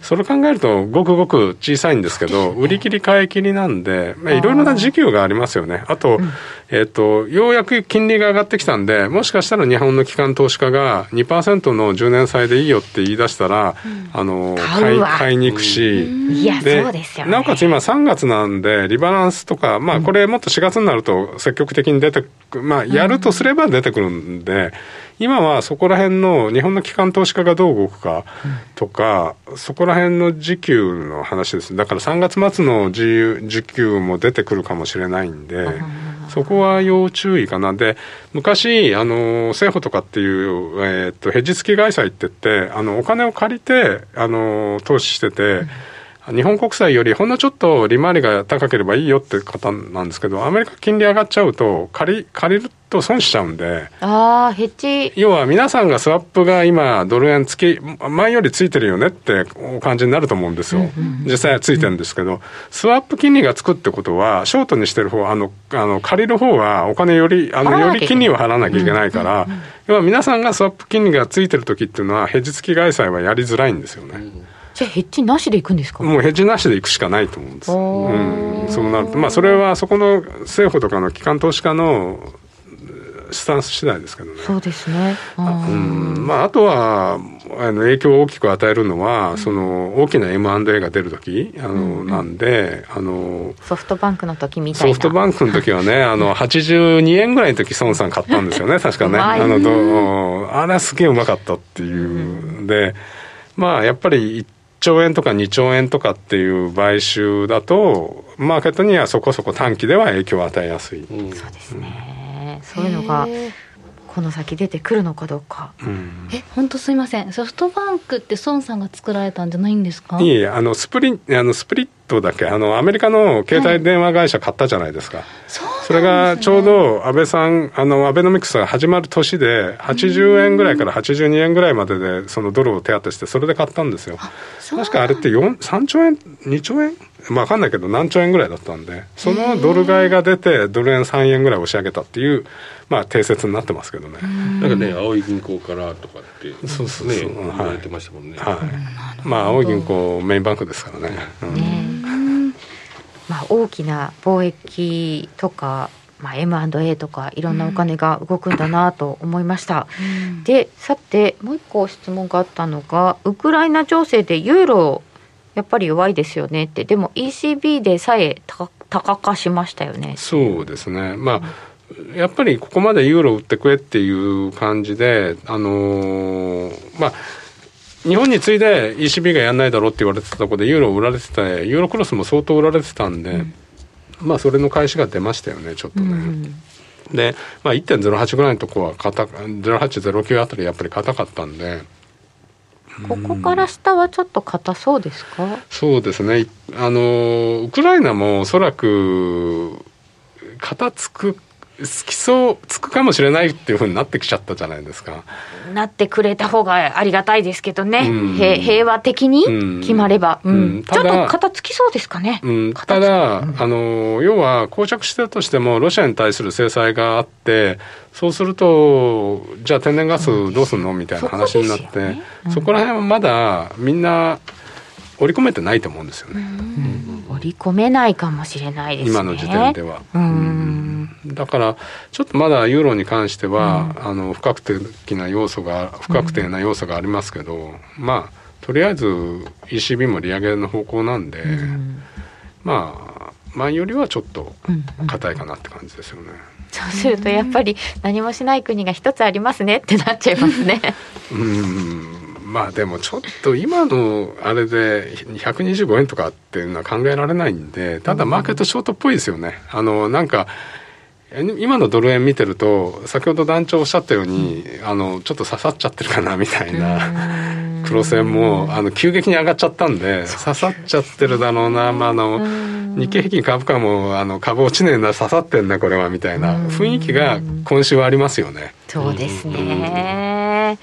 それ考えるとごくごく小さいんですけど、売り切り買い切りなんで、まあ、いろいろな時給がありますよね。あと、うんようやく金利が上がってきたんで、もしかしたら日本の機関投資家が 2% の10年債でいいよって言い出したら、うん、買いに行くし、うん、いやそうですよね。なおかつ今3月なんでリバランスとか、まあ、これもっと4月になると積極的に出てく、まあ、やるとすれば出てくるんで、うん今はそこら辺の日本の機関投資家がどう動くかとか、うん、そこら辺の時給の話です。だから3月末の時給も出てくるかもしれないんで、うん、そこは要注意かな。で昔政府とかっていう、ヘッジ付き外債って言ってお金を借りて投資してて、うん日本国債よりほんのちょっと利回りが高ければいいよって方なんですけど、アメリカ金利上がっちゃうと借りると損しちゃうんで、あヘッジ要は皆さんがスワップが今ドル円付き前よりついてるよねってお感じになると思うんですよ、うんうんうん、実際はついてるんですけど、うん、スワップ金利がつくってことはショートにしてる方借りる方はお金より金利を払わなきゃいけないから、うんうんうん、要は皆さんがスワップ金利がついてる時っていうのはヘッジ付き外債はやりづらいんですよね、うんじゃあヘッジなしで行くんですか。もうヘッジなしで行くしかないと思うんです、うん、そうなると、まあ、それはそこの政府とかの機関投資家のスタンス次第ですけどね。そうですね、うんまあ、あとは影響を大きく与えるのは、うん、その大きな M&A が出るとき、うん、なんでソフトバンクの時みたいな。ソフトバンクの時はね82円ぐらいの時孫さん買ったんですよね確かねあれすげえうまかったっていう、うん、でまあやっぱり1兆円とか2兆円とかっていう買収だとマーケットにはそこそこ短期では影響を与えやすい、うん、そうですね、うん、そういうのがこの先出てくるのかどうか、うん、本当すいません。ソフトバンクって孫さんが作られたんじゃないんですか。いえスプリットだっけアメリカの携帯電話会社買ったじゃないですか、はい それがちょうど安倍さんアベノミクスが始まる年で80円ぐらいから82円ぐらいまででそのドルを手当てしてそれで買ったんですよ。確かあれって3兆円2兆円まあ、分かんないけど何兆円ぐらいだったんでそのドル買いが出てドル円3円ぐらい押し上げたっていう、まあ、定説になってますけどね。なんかね青い銀行からとかってそう言われてましたもんね、はいはいまあ、青い銀行メインバンクですからね、うんまあ、大きな貿易とか、まあ、M&A とかいろんなお金が動くんだなと思いました、うん、でさてもう一個質問があったのがウクライナ情勢でユーロやっぱり弱いですよねって。でも ECB でさえ高化しましたよね。そうですね、まあ、やっぱりここまでユーロ売ってくれっていう感じでまあ日本に次いで ECB がやんないだろうって言われてたところでユーロ売られてたユーロクロスも相当売られてたんで、うんまあ、それの返しが出ましたよねちょっとね、うんで、まあ、1.08 ぐらいのとこは08、09あたりやっぱり硬かったんで、ここから下はちょっと硬そうですか？そうですね、ウクライナもおそらく肩つくかもしれないっていう風になってきちゃったじゃないですか。なってくれた方がありがたいですけどね、うん、平和的に決まれば、うんうん、ちょっと肩つきそうですかね、うん、ただ、うん、要は膠着してたとしてもロシアに対する制裁があって、そうするとじゃあ天然ガスどうすんのみたいな話になって、 そこですよね、うん、そこら辺はまだみんな織り込めてないと思うんですよね、うんうん、織り込めないかもしれないですね今の時点では、うん、だからちょっとまだユーロに関しては、うん、不確定な要素がありますけど、うん、まあとりあえず ECB も利上げの方向なんで、うん、まあ前よりはちょっと硬いかなって感じですよね、うんうん、そうするとやっぱり何もしない国が一つありますねってなっちゃいますねうんまあでもちょっと今のあれで125円とかっていうのは考えられないんで、ただマーケットショートっぽいですよね。なんか今のドル円見てると先ほど団長おっしゃったように、ちょっと刺さっちゃってるかなみたいな、黒線も急激に上がっちゃったんで刺さっちゃってるだろうな、まあ日経平均株価も株落ちねえな、刺さってんなこれはみたいな雰囲気が今週はありますよね。そうですね、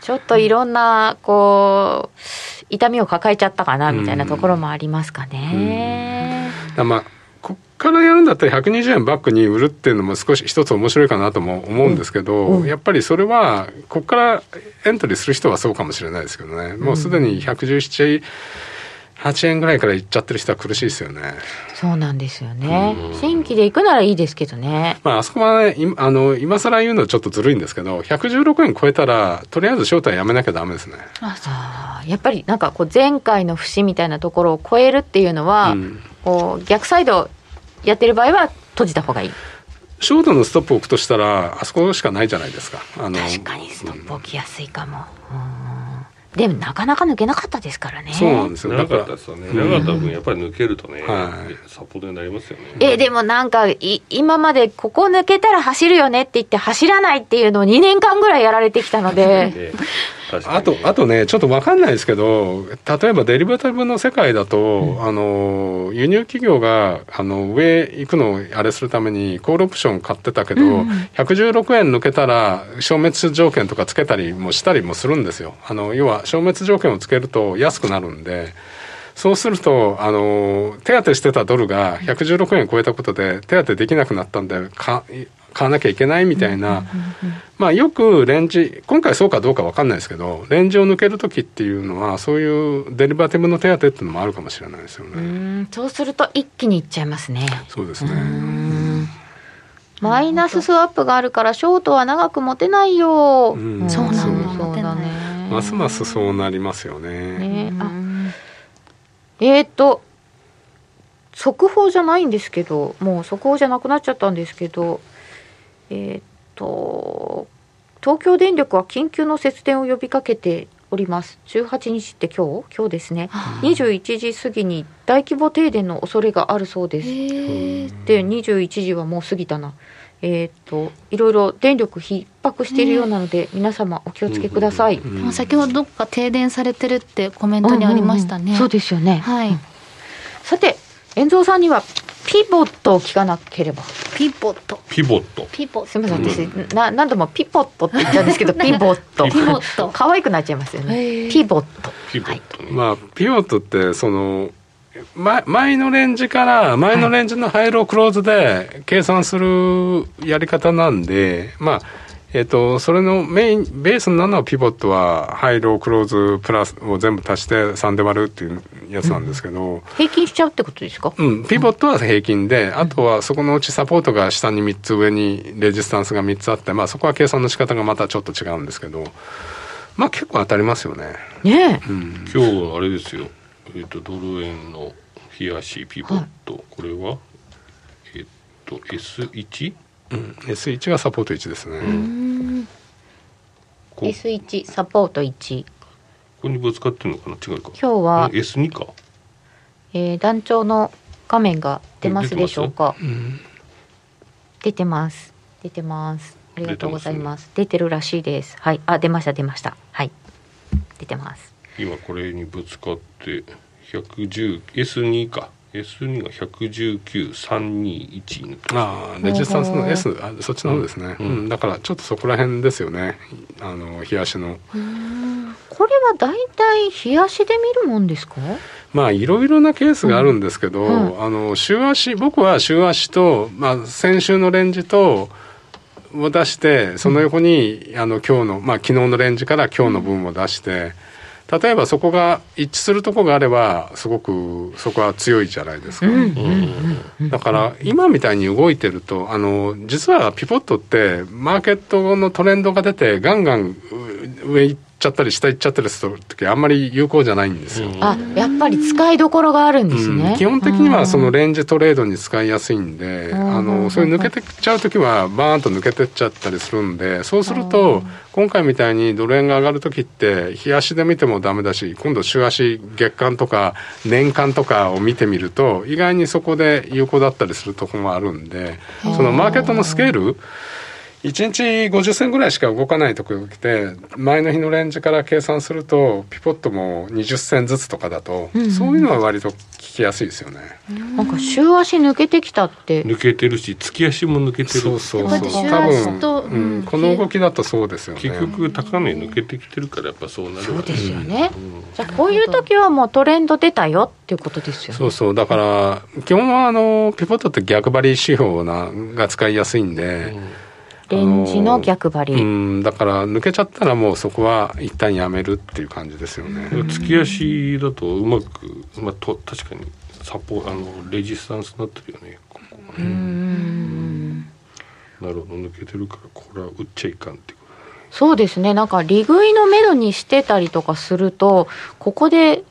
ちょっといろんなこう痛みを抱えちゃったかなみたいなところもありますかね、うんうん、まあこっからやるんだったら120円バックに売るっていうのも少し一つ面白いかなとも思うんですけど、うんうん、やっぱりそれはこっからエントリーする人はそうかもしれないですけどね、もうすでに117、8円ぐらいからいっちゃってる人は苦しいですよね。そうなんですよね、うん、新規で行くならいいですけどね、まあ、あそこはね今更言うのはちょっとずるいんですけど、116円超えたらとりあえず招待やめなきゃダメですね。あ、そうやっぱりなんかこう前回の節みたいなところを超えるっていうのは、うん、こう逆サイドやってる場合は閉じた方がいい。ショートのストップを置くとしたらあそこしかないじゃないですか。確かにストップ置きやすいかも、うんうん、でもなかなか抜けなかったですからね。そうなんですよ、だから長かったですよね、長かった分やっぱり抜けるとね、はい、サポートになりますよね。でもなんか今までここ抜けたら走るよねって言って走らないっていうのを2年間ぐらいやられてきたのであとねちょっと分かんないですけど、例えばデリバティブの世界だと、うん、輸入企業が上行くのをあれするためにコールオプション買ってたけど、うん、116円抜けたら消滅条件とかつけたりもしたりもするんですよ。要は消滅条件をつけると安くなるんで、そうすると手当てしてたドルが116円超えたことで手当てできなくなったんで買わなきゃいけないみたいな、まあよくレンジ、今回そうかどうか分かんないですけど、レンジを抜けるときっていうのはそういうデリバティブの手当てっていうのもあるかもしれないですよね。そうすると一気にいっちゃいますね。そうですね、マイナススワップがあるからショートは長く持てないよ。そうなんです、ますますそうなりますよね。速報じゃないんですけど、もう速報じゃなくなっちゃったんですけど、東京電力は緊急の節電を呼びかけております。18日って今日ですね、21時過ぎに大規模停電の恐れがあるそうです。で21時はもう過ぎたな。いろいろ電力逼迫しているようなので、皆様お気をつけください。でも先ほどどこか停電されてるってコメントにありましたね、そうですよね、はい、うん、さて遠蔵さんにはピボットを聞かなければ。ピボットすみません、私、何度もピボットって言っちゃうんですけどピボット可愛くなっちゃいますよね。ピボット、まあ、ピボットってその前のレンジから前のレンジのハイロークローズで計算するやり方なんで、まあそれのベースになるのはピボットはハイロークローズプラスを全部足して3で割るっていうやつなんですけど、平均しちゃうってことですか？うん、ピボットは平均で、あとはそこのうちサポートが下に3つ上にレジスタンスが3つあって、まあ、そこは計算の仕方がまたちょっと違うんですけど、まあ結構当たりますよね。ねえ、うん、今日はあれですよ、ドル円の冷やしピボット、はい、これは、S1、うん、S1 がサポート1ですね。S1 サポート1、ここにぶつかってるのかな、違うか、今日は S2 か、団長の画面が出ますでしょうか、出てます、出てます。ありがとうございます。出てるらしいです。はい、あ、出ました出ました。はい、出てます。今これにぶつかって110 S2 か。S2 が1193212。ああ、レジスタンスの S、あ、そっちの方ですね、うんうん。だからちょっとそこら辺ですよね。冷やしの。これはだいたい冷やしで見るもんですか？まあいろいろなケースがあるんですけど、うんうん、週足、僕は週足と、まあ、先週のレンジとを出してその横に、うん、今日の、まあ、昨日のレンジから今日の分を出して。うん、例えばそこが一致するとこがあればすごくそこは強いじゃないですか、うん、だから今みたいに動いてると実はピボットってマーケットのトレンドが出てガンガン上行っちゃったり下行っちゃったりするときあんまり有効じゃないんですよ、うん、あ、やっぱり使いどころがあるんですね、うん、基本的にはそのレンジトレードに使いやすいんで、うん、それ抜けてっちゃうときはバーンと抜けてっちゃったりするんで、そうすると今回みたいにドル円が上がるときって日足で見てもダメだし、今度週足月間とか年間とかを見てみると意外にそこで有効だったりするところもあるんで、そのマーケットのスケール1日50銭ぐらいしか動かないところが来て前の日のレンジから計算するとピポットも20銭ずつとかだと、うんうん、そういうのは割と効きやすいですよね。なんか週足抜けてきたって抜けてるし月足も抜けてる。そうそうそう、多分、うん、この動きだとそうですよね。結局高値抜けてきてるからやっぱそうなる。そうですよね、うん、じゃあこういう時はもうトレンド出たよっていうことですよね。そうそう、だから基本はピポットって逆張り指標が使いやすいんで、うん、レンジの逆張り、うん、だから抜けちゃったらもうそこは一旦やめるっていう感じですよね。月足だとうまく、まあ、確かにレジスタンスになってるよね、ここはね。うん。なるほど、抜けてるからこれは売っちゃいかんってことね。そうですね、なんか利食いのめどにしてたりとかするとここで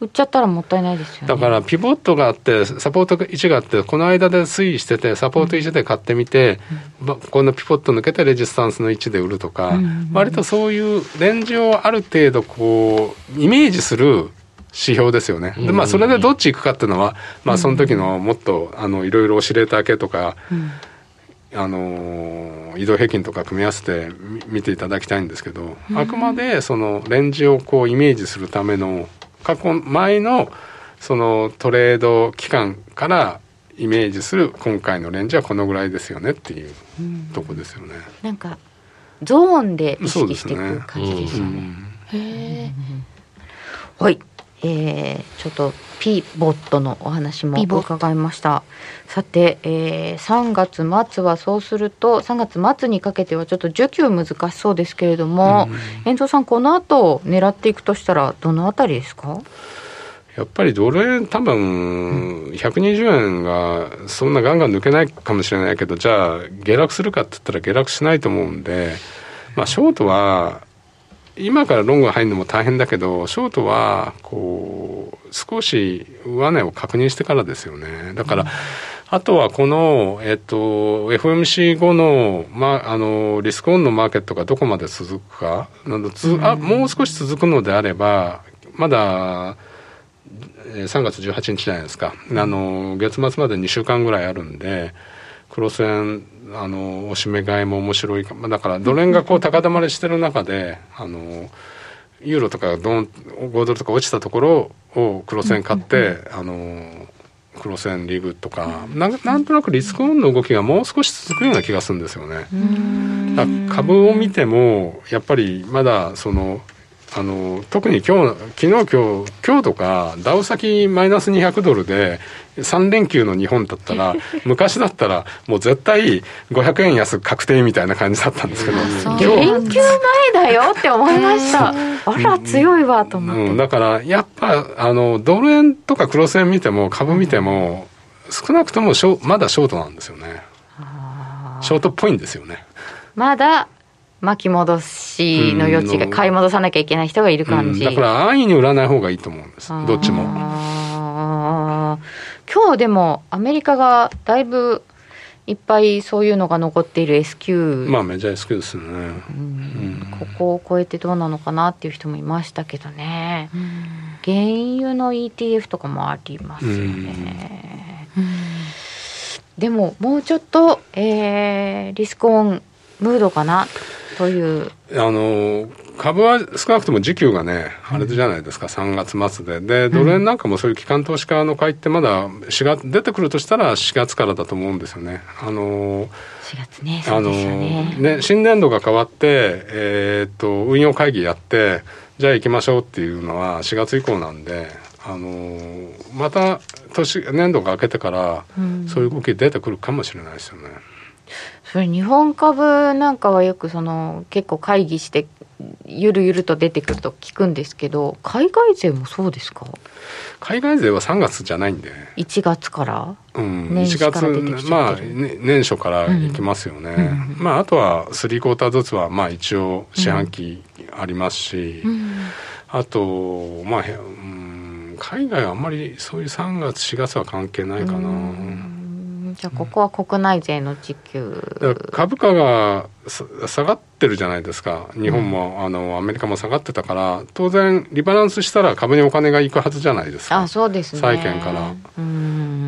売っちゃったらもったいないですよね。だからピボットがあってサポート位置があってこの間で推移しててサポート位置で買ってみて、うん、このピボット抜けてレジスタンスの位置で売るとか、うん、割とそういうレンジをある程度こうイメージする指標ですよね、うん、でまあそれでどっち行くかっていうのは、まあ、その時のもっといろいろオシレーター系とか、うん、移動平均とか組み合わせて見ていただきたいんですけど、うん、あくまでそのレンジをこうイメージするための過去前のそのトレード期間からイメージする今回のレンジはこのぐらいですよねっていうとこですよね、うん、なんかゾーンで意識していく感じですよね。へー、はい、ちょっとピボットのお話も伺いました。さて、3月末はそうすると3月末にかけてはちょっと需給難しそうですけれども、遠藤さんこの後狙っていくとしたらどのあたりですか？やっぱりドル円多分120円がそんなガンガン抜けないかもしれないけど、じゃあ下落するかって言ったら下落しないと思うんで、まあショートは今からロングが入るのも大変だけど、ショートはこう少し上値を確認してからですよね。だから、うん、あとはこの、FOMC 後の、ま、リスクオンのマーケットがどこまで続くかなど、もう少し続くのであればまだ3月18日じゃないですか、月末まで2週間ぐらいあるんで黒線おしめ買いも面白いか、だからドル円がこう高止まりしてる中でユーロとか5ドルとか落ちたところを黒線買って黒線リグとかなんとなくリスクオンの動きがもう少し続くような気がするんですよね。だから株を見てもやっぱりまだその特に昨日今日とかダウ先マイナス200ドルで3連休の日本だったら昔だったらもう絶対500円安確定みたいな感じだったんですけど、連休前だよって思いましたあら強いわと思って、うん、だからやっぱドル円とかクロス円見ても株見ても少なくともまだショートなんですよね。ショートっぽいんですよね。まだ巻き戻しの余地が買い戻さなきゃいけない人がいる感じ、うん、だから安易に売らない方がいいと思うんです、どっちも。今日でもアメリカがだいぶいっぱいそういうのが残っている S q、 まあメジャー S q ですね、うんうん、ここを超えてどうなのかなっていう人もいましたけどね、うん、原油の ETF とかもありますよね、うんうん、でももうちょっと、リスクオンムードかなという株は少なくとも時給がねあれじゃないですか、3月末でドル円なんかもそういう機関投資家の買いってまだ4月出てくるとしたら4月からだと思うんですよね。4月ね、そうですよね。ね、新年度が変わって、運用会議やってじゃあ行きましょうっていうのは4月以降なんで、また年度が明けてからそういう動き出てくるかもしれないですよね。それ日本株なんかはよく結構会議してゆるゆると出てくると聞くんですけど、海外勢もそうですか？海外勢は3月じゃないんで1月から、年始から出てきちゃってる、年初からいきますよね、あとは3クォーターずつは一応四半期ありますし、あと海外はあんまりそういう3月4月は関係ないかな、じゃあここは国内税の時給、株価が下がってるじゃないですか。日本も、アメリカも下がってたから当然リバランスしたら株にお金が行くはずじゃないですか。あ、そうですね、債券から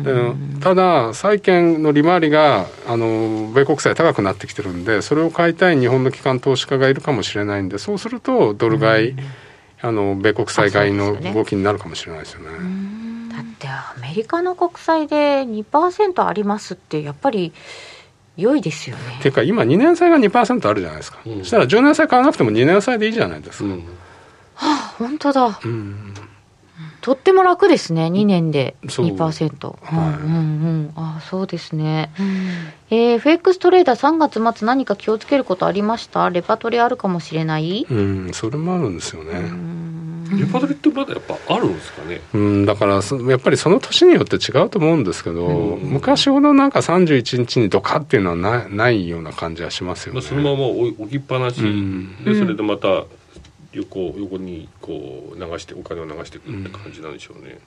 で、ただ債券の利回りが米国債高くなってきてるんで、それを買いたい日本の機関投資家がいるかもしれないんで、そうするとドル買い、米国債買いの動きになるかもしれないですよね。でアメリカの国債で 2% ありますってやっぱり良いですよね。ていうか今2年債が 2% あるじゃないですか、そしたら10年債買わなくても2年債でいいじゃないですか、はあ、本当だ、とっても楽ですね、2年で 2%。 そうですね、FX トレーダー3月末何か気をつけることありました？レパトリーあるかもしれない、それもあるんですよね、レパトリーってまだやっぱあるんですかね、だからやっぱりその年によって違うと思うんですけど、昔ほどなんか31日にドカっていうのは ないような感じはしますよね、そのまま置きっぱなし、でそれでまた横にこう流してお金を流してくるって感じなんでしょうね、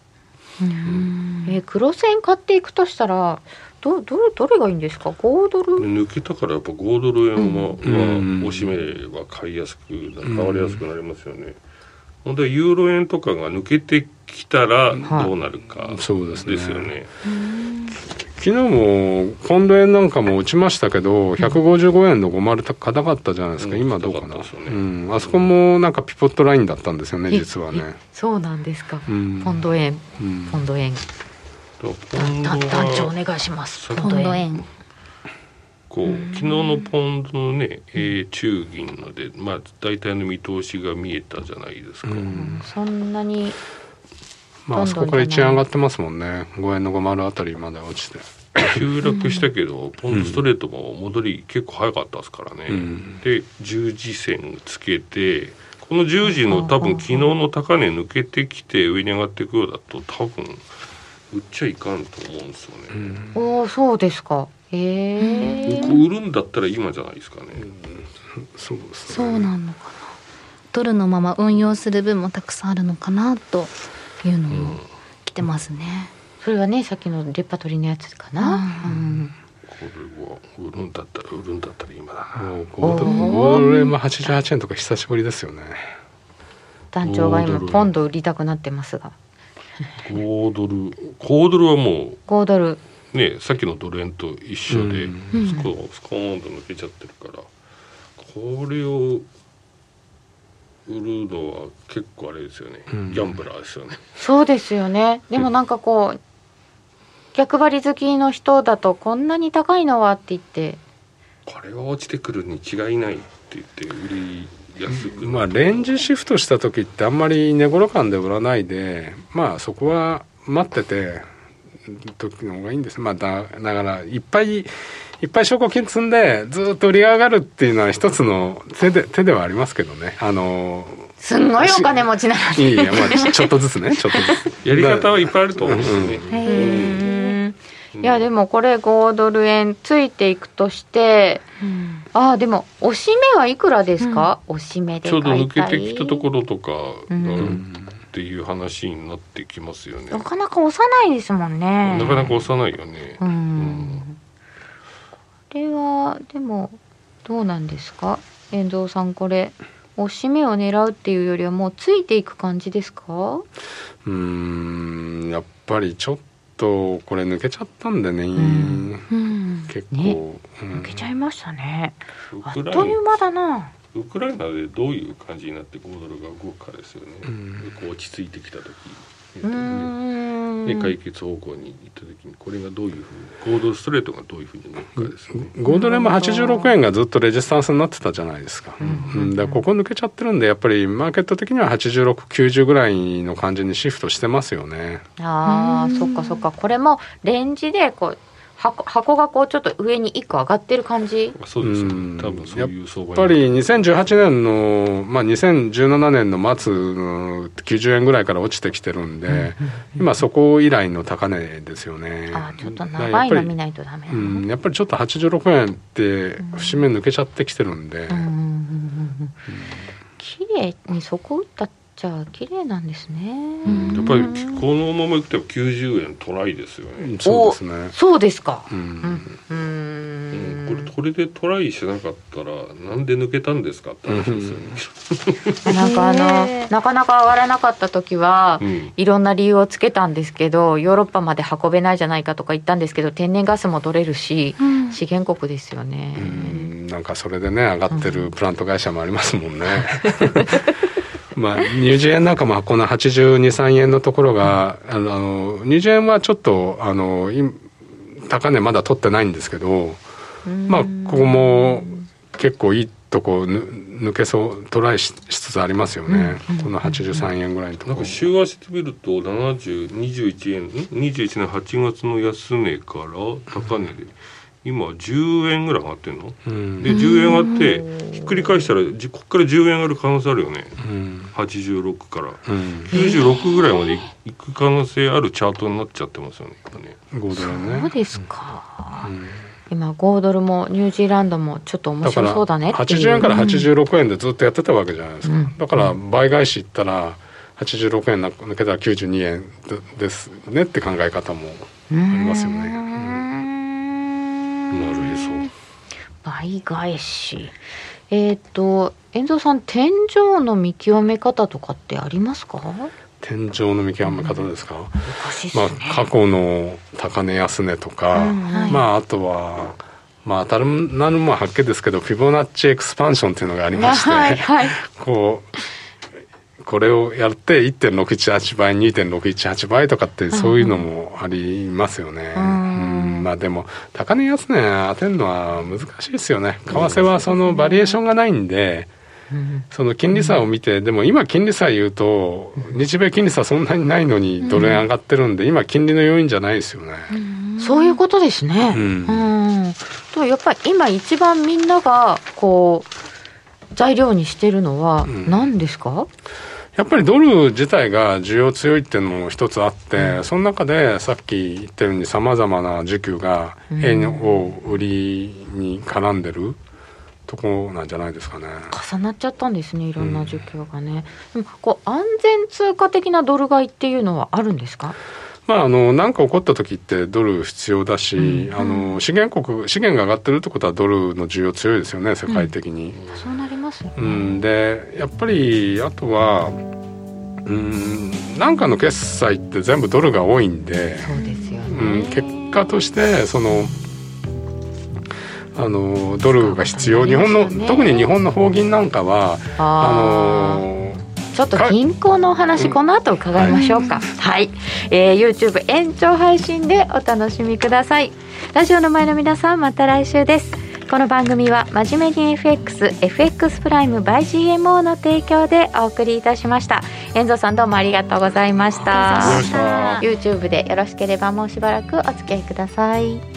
黒線買っていくとしたらどれがいいんですか？5ドル抜けたからやっぱ5ドル円はおしめは買われやすくなりますよね、でユーロ円とかが抜けてきたらどうなるかですよね、昨日もポンド円なんかも落ちましたけど、155円の50硬かったじゃないですか、今どうかな、あそこもなんかピボットラインだったんですよね、実はね。そうなんですか、ポンド円、ポンド円団長お願いします。ポンド円昨日のポンドのね、中銀ので、大体の見通しが見えたじゃないですか、そんなにあそこから1円上がってますもんね、5円の50あたりまで落ちて急落したけど、ポンドストレートも戻り結構早かったですからね、で十字線つけて、この十字の多分昨日の高値抜けてきて上に上がっていくようだと多分売っちゃいかんと思うんですよね、そうですか。売るんだったら今じゃないですかね、そうですね、そうなのかな。ドルのまま運用する分もたくさんあるのかなというのも来てますね、それはねさっきのレパトリーのやつかな、これは売るんだったら今だな。ゴールド円も88円とか久しぶりですよね。団長が今ポンド売りたくなってますが、5ドルはもう5ドルね、さっきのドル円と一緒で、スコーンと抜けちゃってるから、これを売るのは結構あれですよね、ギャンブラーですよね。そうですよね。でもなんか逆張り好きの人だとこんなに高いのはって言って、これは落ちてくるに違いないって言って売り安く、レンジシフトした時ってあんまり寝頃感で売らないで、そこは待ってて。時の方がいいんです。だからいっぱい証拠金積んでずっと売り上がるっていうのは一つの手ではありますけどね。すんごいお金持ちなのに。いやちょっとずつね。ちょっとずつやり方はいっぱいあると思うんですね。いやでもこれ5ドル円ついていくとして、でも押し目はいくらですか？押し目で買いたい。ちょうど抜けてきたところとか。っていう話になってきますよね。なかなか押さないですもんね。なかなか押さないよね。これはでもどうなんですか、遠藤さん。これ押し目を狙うっていうよりはもうついていく感じですか？やっぱりちょっとこれ抜けちゃったんでね、うんうん、結構、ねうん、抜けちゃいましたね。あっという間だな。ウクライナでどういう感じになって5ドルが動くかですよね、うん、こう落ち着いてきた時、で解決方向に行った時にこれがどういうふうに5ドルストレートがどういうふうに動くかですよね。5ドルも86円がずっとレジスタンスになってたじゃないですか、うんうん、だからここ抜けちゃってるんでやっぱりマーケット的には86、90ぐらいの感じにシフトしてますよね。ああ、そっかそっか。これもレンジでこう箱がこうちょっと上に1個上がってる感じ。そうですね、多分そういう相場やっぱり2018年の、まあ、2017年の末の90円ぐらいから落ちてきてるんで、うんうんうん、今そこ以来の高値ですよね。あ、ちょっと長いの見ないとダメだな。うん、やっぱりちょっと86円って節目抜けちゃってきてるんで、綺麗にそこ打ったってじゃあ綺麗なんですね、うん、やっぱりこのままいくと90円トライですよね。そうですね。そうですか、うんうんうん、これでトライしなかったらなんで抜けたんですかって話ですよね。なんかなかなか上がらなかった時は、うん、いろんな理由をつけたんですけどヨーロッパまで運べないじゃないかとか言ったんですけど天然ガスも取れるし、うん、資源国ですよね、うん、なんかそれでね上がってるプラント会社もありますもんね、うんまあ、ニュージー円なんかもこの82、3円のところがニュージー円はちょっと高値まだ取ってないんですけど、まあ、ここも結構いいとこ抜けそうトライ しつつありますよね、うん、この83円ぐらいのところ。なんか週足で見ると21円21年8月の安値から高値で今10円ぐらい上がってるの、うん、で10円上がってひっくり返したらこっから10円上がる可能性あるよね、うん、86から、うん、96ぐらいまでいく可能性あるチャートになっちゃってますよね、5ドルね。そうですか、うん、今5ドルもニュージーランドもちょっと面白そうだねっていう。だから80円から86円でずっとやってたわけじゃないですか、うん、だから倍返しいったら86円抜けたら92円ですねって考え方もありますよね、なるへそ倍返し。遠藤さん天井の見極め方とかってありますか。天井の見極め方ですか、うん、難しいっすね。まあ、過去の高値安値とか、うんはい、まあ、あとは、まあ、当たるなるもはっけですけどフィボナッチエクスパンションっていうのがありまして、はいはい、これをやって 1.618 倍 2.618 倍とかってそういうのもありますよね、うんうん、まあでも高値安値当てるのは難しいですよね。為替はそのバリエーションがないんで、うん、その金利差を見て、でも今金利差言うと日米金利差そんなにないのにドル円上がってるんで今金利の要因じゃないですよね、うん、そういうことですね、うんうん、とやっぱり今一番みんながこう材料にしてるのは何ですか、うん、やっぱりドル自体が需要強いっていうのも一つあって、うん、その中でさっき言ったように様々な需給が円を売りに絡んでるとこなんじゃないですかね。重なっちゃったんですね、いろんな需給がね、うん、でもこう安全通貨的なドル買いっていうのはあるんですか。まあ、なんか起こった時ってドル必要だし、うんうん、資源が上がってるってことはドルの需要強いですよね、世界的に、うん、そうなりますよね、うん、でやっぱりあとはなんかの決済って全部ドルが多いんで、そうですよね、うん、結果としてそのドルが必要、日本の特に日本の法銀なんかはちょっと銀行のお話この後伺いましょうか、はい、YouTube 延長配信でお楽しみください。ラジオの前の皆さんまた来週です。この番組は真面目に FX プライム by GMO の提供でお送りいたしました。遠藤さんどうもありがとうございました。 YouTube でよろしければもうしばらくお付き合いください。